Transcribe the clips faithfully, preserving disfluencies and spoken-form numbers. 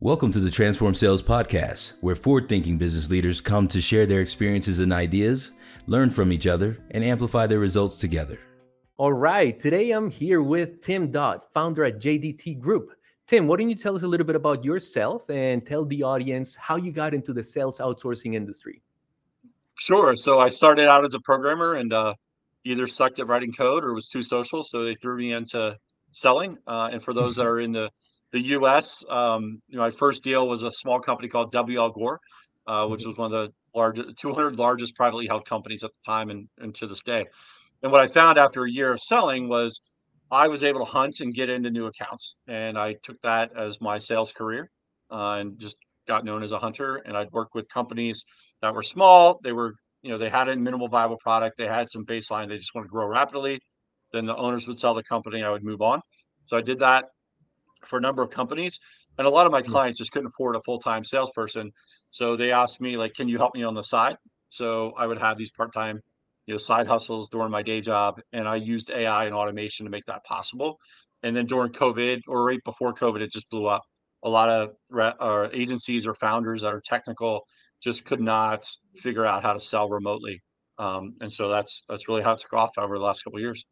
Welcome to the Transform Sales Podcast, where forward-thinking business leaders come to share their experiences and ideas, learn from each other, and amplify their results together. All right, today I'm here with Tim Dodd, founder at J T D Group. Tim, why don't you tell us a little bit about yourself and tell the audience how you got into the sales outsourcing industry? Sure. So I started out as a programmer and uh, either sucked at writing code or was too social, so they threw me into selling. Uh, and for those that are in the The U S, um, you know, my first deal was a small company called W L. Gore, uh, which was one of the largest, two hundred largest privately held companies at the time and, and to this day. And what I found after a year of selling was I was able to hunt and get into new accounts. And I took that as my sales career uh, and just got known as a hunter. And I'd work with companies that were small. They were, you know, they had a minimal viable product. They had some baseline. They just want to grow rapidly. Then the owners would sell the company. I would move on. So I did that for a number of companies. And a lot of my clients just couldn't afford a full-time salesperson. So they asked me, like, can you help me on the side? So I would have these part-time, you know, side hustles during my day job. And I used A I and automation to make that possible. And then during COVID, or right before COVID, it just blew up. A lot of re- or agencies or founders that are technical just could not figure out how to sell remotely. Um, and so that's, that's really how it took off over the last couple of years.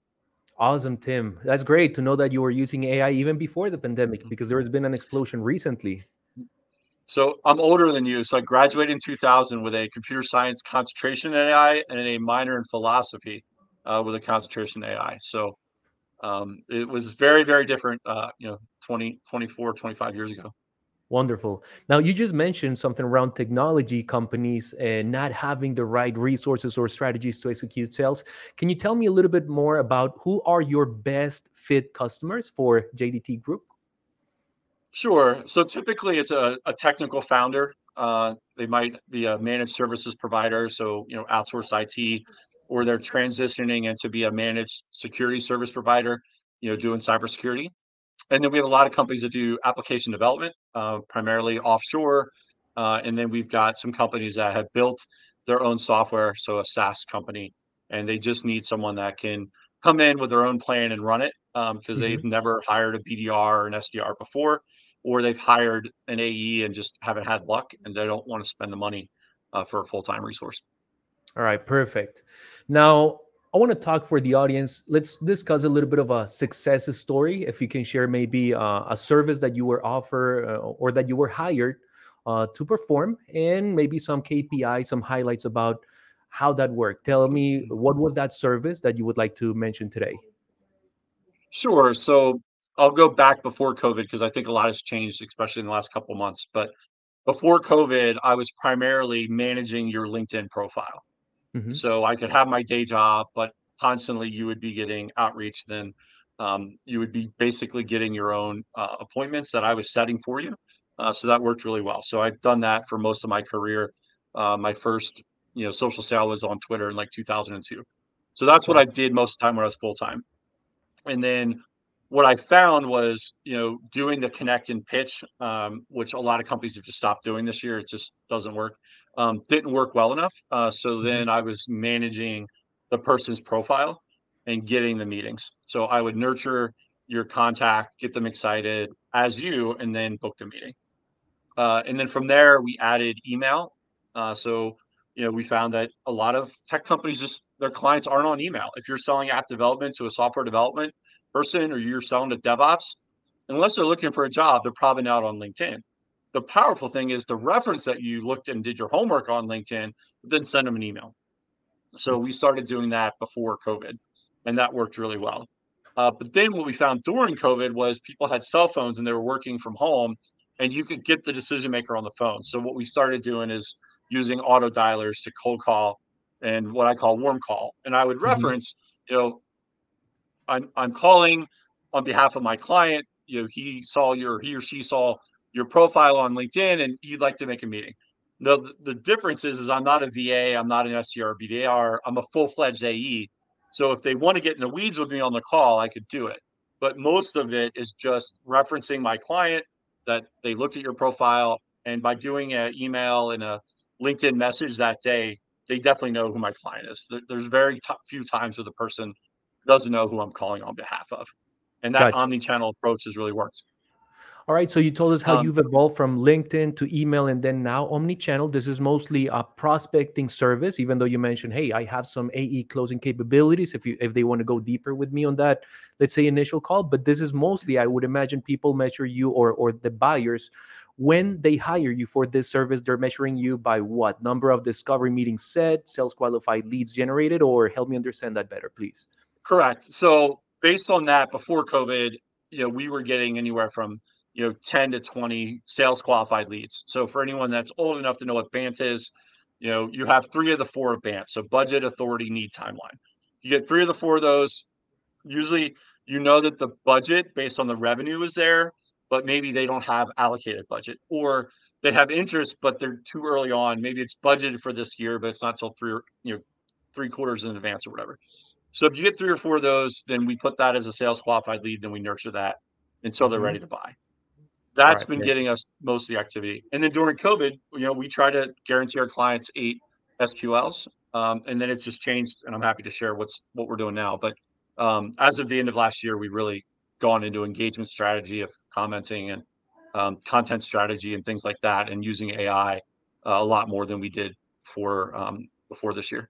Awesome, Tim. That's great to know that you were using A I even before the pandemic, because there has been an explosion recently. So I'm older than you. So I graduated in two thousand with a computer science concentration in A I and a minor in philosophy uh, with a concentration in A I. So um, it was very, very different, uh, you know, twenty, twenty-four, twenty-five years ago. Wonderful. Now, you just mentioned something around technology companies and not having the right resources or strategies to execute sales. Can you tell me a little bit more about who are your best fit customers for J T D Group? Sure. So typically it's a, a technical founder. Uh, they might be a managed services provider, so, you know, outsourced I T, or they're transitioning into be a managed security service provider, you know, doing cybersecurity. And then we have a lot of companies that do application development, uh, primarily offshore. Uh, and then we've got some companies that have built their own software, so a SaaS company, and they just need someone that can come in with their own plan and run it um, because mm-hmm. they've never hired a B D R or an S D R before, or they've hired an A E and just haven't had luck, and they don't want to spend the money uh, for a full-time resource. All right, perfect. Now, I want to talk for the audience. Let's discuss a little bit of a success story. If you can share maybe uh, a service that you were offered uh, or that you were hired uh, to perform, and maybe some K P I, some highlights about how that worked. Tell me, what was that service that you would like to mention today? Sure. So I'll go back before COVID, because I think a lot has changed, especially in the last couple of months. But before COVID, I was primarily managing your LinkedIn profile. So I could have my day job, but constantly you would be getting outreach. Then um, you would be basically getting your own uh, appointments that I was setting for you. Uh, so that worked really well. So I've done that for most of my career. Uh, my first, you know, social sale was on Twitter in like two thousand two. So that's what I did most of the time when I was full time. And then what I found was, you know, doing the connect and pitch, um, which a lot of companies have just stopped doing this year. It just doesn't work. Um, didn't work well enough. Uh, so then I was managing the person's profile and getting the meetings. So I would nurture your contact, get them excited as you, and then book the meeting. Uh, and then from there, we added email. Uh, so, you know, we found that a lot of tech companies, just their clients aren't on email. If you're selling app development to a software development person, or you're selling to DevOps, unless they're looking for a job, they're probably not on LinkedIn. The powerful thing is the reference that you looked and did your homework on LinkedIn, but then send them an email. So we started doing that before COVID, and that worked really well. Uh, but then what we found during COVID was people had cell phones and they were working from home, and you could get the decision maker on the phone. So what we started doing is using auto dialers to cold call and what I call warm call. And I would reference, mm-hmm. you know, I'm I'm calling on behalf of my client. You know, he saw your, he or she saw your profile on LinkedIn, and you'd like to make a meeting. Now, the, the difference is, is I'm not a V A, I'm not an S D R, B D R, I'm a full-fledged A E. So if they want to get in the weeds with me on the call, I could do it. But most of it is just referencing my client that they looked at your profile, and by doing an email and a LinkedIn message that day, they definitely know who my client is. There, there's very t- few times where the person doesn't know who I'm calling on behalf of. And that gotcha. Omni-channel approach has really worked. All right. So you told us how um, you've evolved from LinkedIn to email and then now omnichannel. This is mostly a prospecting service, even though you mentioned, hey, I have some A E closing capabilities if you if they want to go deeper with me on that, let's say initial call. But this is mostly, I would imagine, people measure you or or the buyers when they hire you for this service. They're measuring you by what? Number of discovery meetings set, sales qualified leads generated, or help me understand that better, please. Correct. So based on that, before COVID, you know, we were getting anywhere from you know, ten to twenty sales qualified leads. So for anyone that's old enough to know what BANT is, you know, you have three of the four of BANT. So budget, authority, need, timeline. You get three of the four of those. Usually, you know that the budget based on the revenue is there, but maybe they don't have allocated budget, or they have interest, but they're too early on. Maybe it's budgeted for this year, but it's not till three, you know, three quarters in advance or whatever. So if you get three or four of those, then we put that as a sales qualified lead. Then we nurture that until they're ready to buy. That's right, been yeah. getting us most of the activity. And then during COVID, you know, we try to guarantee our clients eight S Q Ls. Um, and then it's just changed. And I'm happy to share what's what we're doing now. But um, as of the end of last year, we've really gone into engagement strategy of commenting and um, content strategy and things like that, and using A I uh, a lot more than we did for um, before this year.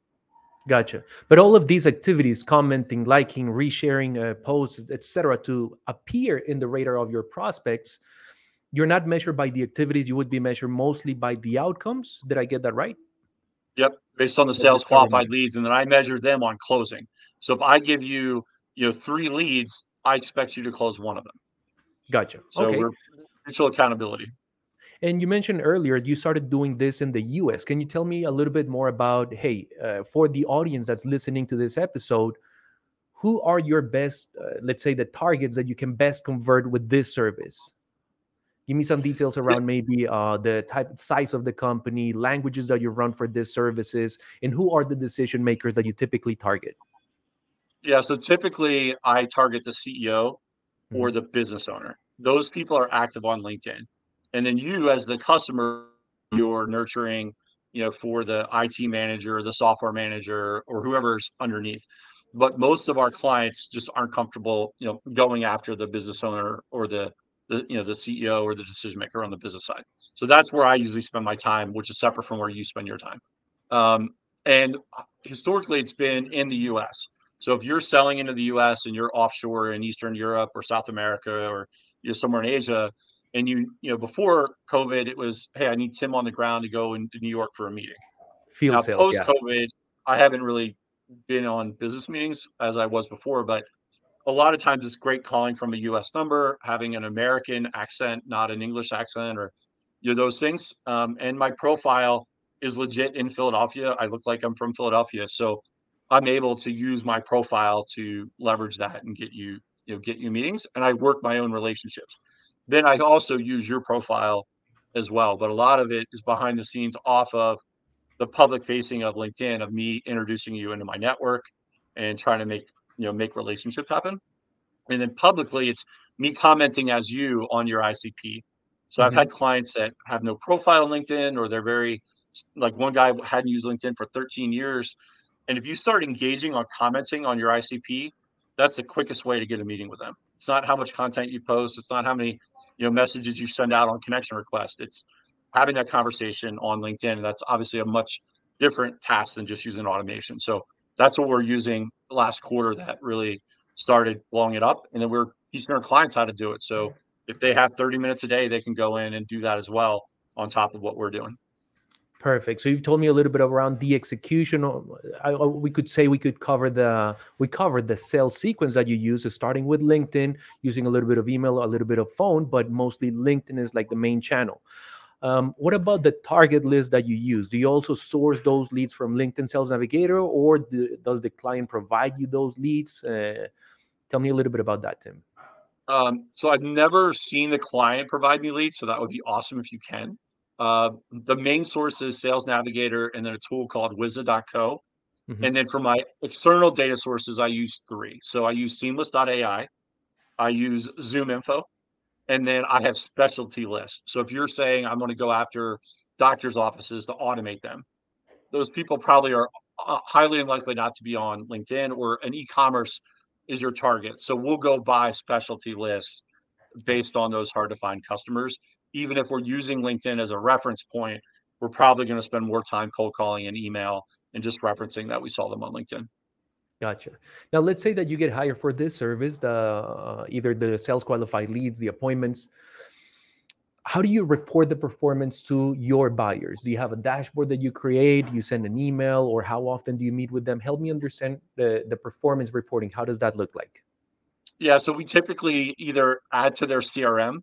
Gotcha. But all of these activities, commenting, liking, resharing uh, posts, et cetera, to appear in the radar of your prospects, you're not measured by the activities. You would be measured mostly by the outcomes. Did I get that right? Yep. Based on the sales qualified leads. And then I measure them on closing. So if I give you, you know, three leads, I expect you to close one of them. Gotcha. So okay. We're mutual accountability. And you mentioned earlier, you started doing this in the U S. Can you tell me a little bit more about, hey, uh, for the audience that's listening to this episode, who are your best, uh, let's say the targets that you can best convert with this service? Give me some details around maybe uh, the type, size of the company, languages that you run for these services, and who are the decision makers that you typically target? Yeah, so typically I target the C E O or the business owner. Those people are active on LinkedIn. And then you, as the customer, you're nurturing, you know, for the I T manager, the software manager, or whoever's underneath. But most of our clients just aren't comfortable, you know, going after the business owner or the, the you know, the C E O or the decision maker on the business side. So that's where I usually spend my time, which is separate from where you spend your time. Um, and historically, it's been in the U S. So if you're selling into the U S and you're offshore in Eastern Europe or South America or you're somewhere in Asia, and you, you know, before COVID, it was, hey, I need Tim on the ground to go into New York for a meeting. Field now, sales, post-COVID, yeah. I haven't really been on business meetings as I was before, but a lot of times it's great calling from a U S number, having an American accent, not an English accent, or you know, those things. Um, and my profile is legit in Philadelphia. I look like I'm from Philadelphia, so I'm able to use my profile to leverage that and get you, you know, get you meetings. And I work my own relationships. Then I also use your profile as well. But a lot of it is behind the scenes off of the public facing of LinkedIn, of me introducing you into my network and trying to make, you know, make relationships happen. And then publicly, it's me commenting as you on your I C P. So mm-hmm. I've had clients that have no profile on LinkedIn, or they're very, like one guy hadn't used LinkedIn for thirteen years. And if you start engaging on commenting on your I C P, that's the quickest way to get a meeting with them. It's not how much content you post. It's not how many, you know, messages you send out on connection requests. It's having that conversation on LinkedIn. And that's obviously a much different task than just using automation. So that's what we're using last quarter that really started blowing it up. And then we're teaching our clients how to do it. So if they have thirty minutes a day, they can go in and do that as well on top of what we're doing. Perfect. So you've told me a little bit around the execution. I, we could say we could cover the we covered the sales sequence that you use, so starting with LinkedIn, using a little bit of email, a little bit of phone, but mostly LinkedIn is like the main channel. Um, what about the target list that you use? Do you also source those leads from LinkedIn Sales Navigator, or do, does the client provide you those leads? Uh, tell me a little bit about that, Tim. Um, so I've never seen the client provide me leads, so that would be awesome if you can. Uh, the main source is Sales Navigator and then a tool called W Z A dot co. Mm-hmm. And then for my external data sources, I use three. So I use Seamless dot A I, I use Zoom Info, and then I have specialty lists. So if you're saying I'm going to go after doctor's offices to automate them, those people probably are highly unlikely not to be on LinkedIn, or an e-commerce is your target. So we'll go by specialty lists based on those hard to find customers. Even if we're using LinkedIn as a reference point, we're probably going to spend more time cold calling and email and just referencing that we saw them on LinkedIn. Gotcha. Now, let's say that you get hired for this service, the, uh, either the sales qualified leads, the appointments. How do you report the performance to your buyers? Do you have a dashboard that you create? You send an email, or how often do you meet with them? Help me understand the, the performance reporting. How does that look like? Yeah, so we typically either add to their C R M,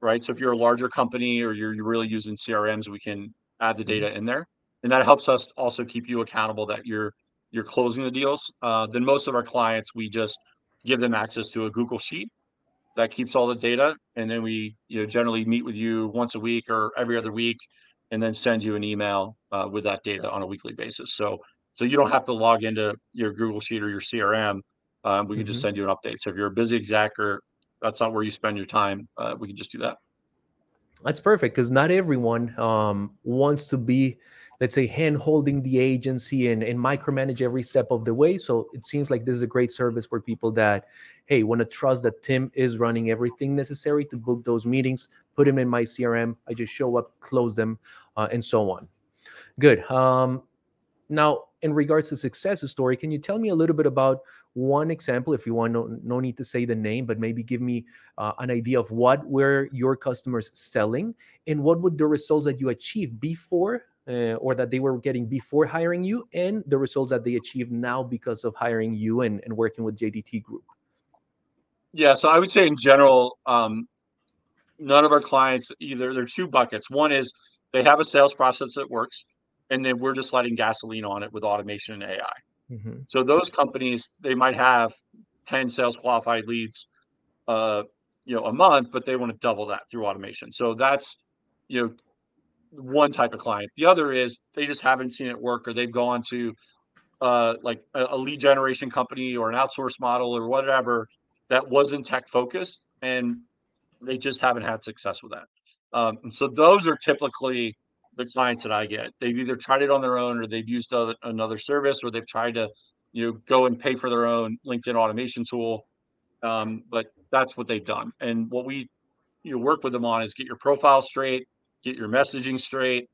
right? So if you're a larger company or you're, you're really using C R Ms, we can add the data in there. And that helps us also keep you accountable that you're you're closing the deals. Uh, then most of our clients, we just give them access to a Google sheet that keeps all the data. And then we you know, generally meet with you once a week or every other week, and then send you an email uh, with that data on a weekly basis. So, so you don't have to log into your Google sheet or your C R M. Um, we can mm-hmm. just send you an update. So if you're a busy exec or that's not where you spend your time, uh, we can just do that. That's perfect, because not everyone um, wants to be, let's say, hand-holding the agency and, and micromanage every step of the way. So it seems like this is a great service for people that, hey, want to trust that Tim is running everything necessary to book those meetings, put them in my C R M, I just show up, close them, uh, and so on. Good. Um, now, in regards to success story, can you tell me a little bit about one example? If you want, no, no need to say the name, but maybe give me uh, an idea of what were your customers selling and what would the results that you achieved before Uh, or that they were getting before hiring you, and the results that they achieve now because of hiring you and, and working with J T D Group? Yeah, so I would say in general, um, none of our clients either, there are two buckets. One is they have a sales process that works, and then we're just letting gasoline on it with automation and A I. Mm-hmm. So those companies, they might have ten sales qualified leads uh, you know, a month, but they want to double that through automation. So that's, you know, one type of client. The other is they just haven't seen it work, or they've gone to uh, like a, a lead generation company or an outsource model or whatever that wasn't tech focused, and they just haven't had success with that. Um, so those are typically the clients that I get. They've either tried it on their own, or they've used other, another service, or they've tried to, you know, go and pay for their own LinkedIn automation tool. Um, but that's what they've done. And what we you know, work with them on is get your profile straight, get your messaging straight.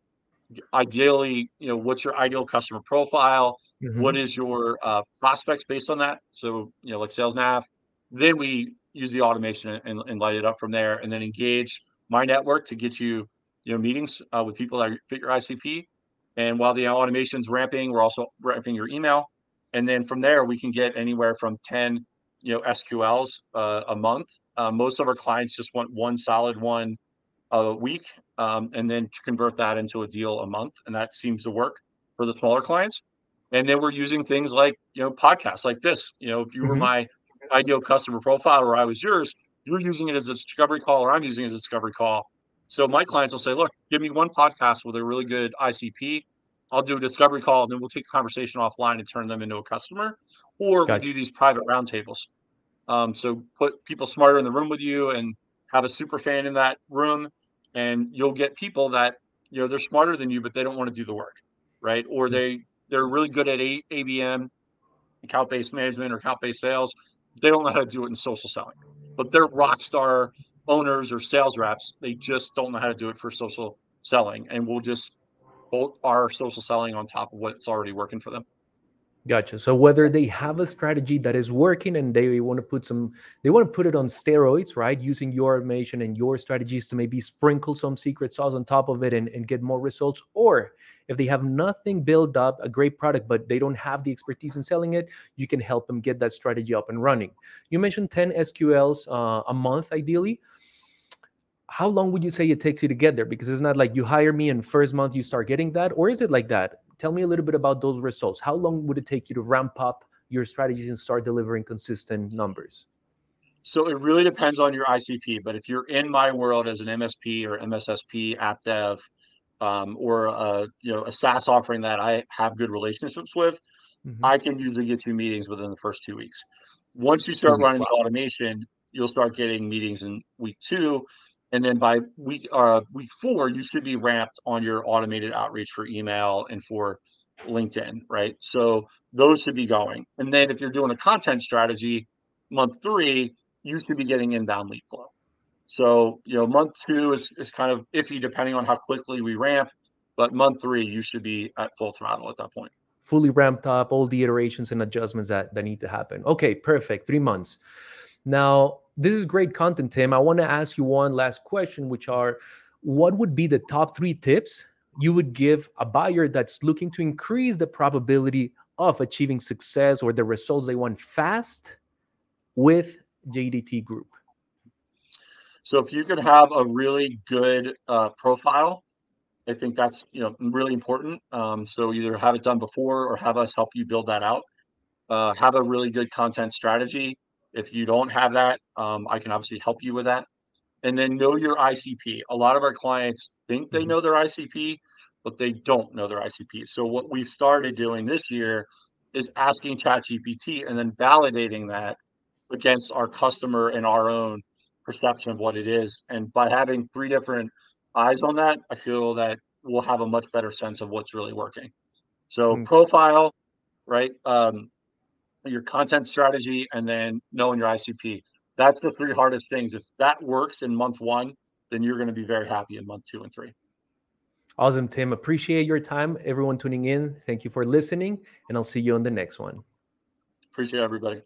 Ideally, you know, what's your ideal customer profile? Mm-hmm. What is your uh, prospects based on that? So, you know, like Sales Nav. Then we use the automation and, and light it up from there, and then engage my network to get you, you know, meetings uh, with people that fit your I C P. And while the automation's ramping, we're also ramping your email. And then from there, we can get anywhere from ten, you know, S Q Ls uh, a month. Uh, most of our clients just want one solid one a week. Um, and then to convert that into a deal a month. And that seems to work for the smaller clients. And then we're using things like, you know, podcasts like this. You know, if you mm-hmm. were my ideal customer profile, or I was yours, you're using it as a discovery call, or I'm using it as a discovery call. So my clients will say, look, give me one podcast with a really good I C P. I'll do a discovery call, and then we'll take the conversation offline and turn them into a customer. Or gotcha. We do these private roundtables. Um, so put people smarter in the room with you and have a super fan in that room. And you'll get people that, you know, they're smarter than you, but they don't want to do the work, right? Or they, they're really good at A B M, account-based management or account-based sales. They don't know how to do it in social selling. But they're rock star owners or sales reps. They just don't know how to do it for social selling. And we'll just bolt our social selling on top of what's already working for them. Gotcha. So whether they have a strategy that is working and they want to put some, they want to put it on steroids, right? Using your automation and your strategies to maybe sprinkle some secret sauce on top of it and, and get more results. Or if they have nothing built up, a great product, but they don't have the expertise in selling it, you can help them get that strategy up and running. You mentioned ten S Q Ls uh, a month, ideally. How long would you say it takes you to get there? Because it's not like you hire me and first month you start getting that, or is it like that? Tell me a little bit about those results. How long would it take you to ramp up your strategies and start delivering consistent numbers? So it really depends on your I C P. But if you're in my world as an M S P or M S S P, app dev, um, or a, you know, a SaaS offering that I have good relationships with, mm-hmm. I can usually get you meetings within the first two weeks. Once you start mm-hmm. running the automation, you'll start getting meetings in week two. And then by week uh, week four, you should be ramped on your automated outreach for email and for LinkedIn, right? So those should be going. And then if you're doing a content strategy, month three, you should be getting inbound lead flow. So, you know, month two is, is kind of iffy depending on how quickly we ramp, but month three, you should be at full throttle at that point. Fully ramped up, all the iterations and adjustments that, that need to happen. Okay, perfect, three months. Now, this is great content, Tim. I wanna ask you one last question, which are, what would be the top three tips you would give a buyer that's looking to increase the probability of achieving success or the results they want fast with J D T Group? So if you could have a really good uh, profile, I think that's, you know, really important. Um, so either have it done before or have us help you build that out. Uh, have a really good content strategy. If you don't have that, um, I can obviously help you with that. And then know your I C P. A lot of our clients think they know their I C P, but they don't know their I C P. So what we've started doing this year is asking ChatGPT and then validating that against our customer and our own perception of what it is. And by having three different eyes on that, I feel that we'll have a much better sense of what's really working. So mm-hmm. profile, right? Um, your content strategy, and then knowing your I C P. That's the three hardest things. If that works in month one, then you're going to be very happy in month two and three. Awesome, Tim. Appreciate your time. Everyone tuning in, thank you for listening, and I'll see you on the next one. Appreciate everybody.